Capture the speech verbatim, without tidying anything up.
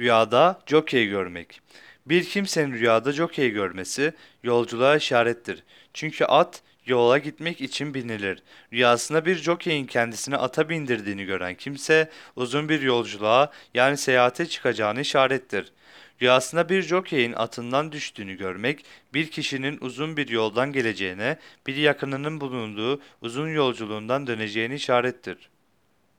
Rüyada Cokey Görmek. Bir kimsenin rüyada cokey görmesi yolculuğa işarettir. Çünkü at yola gitmek için binilir. Rüyasında bir jokeyin kendisini ata bindirdiğini gören kimse uzun bir yolculuğa, yani seyahate çıkacağını işarettir. Rüyasında bir jokeyin atından düştüğünü görmek, bir kişinin uzun bir yoldan geleceğine, bir yakınının bulunduğu uzun yolculuğundan döneceğini işarettir.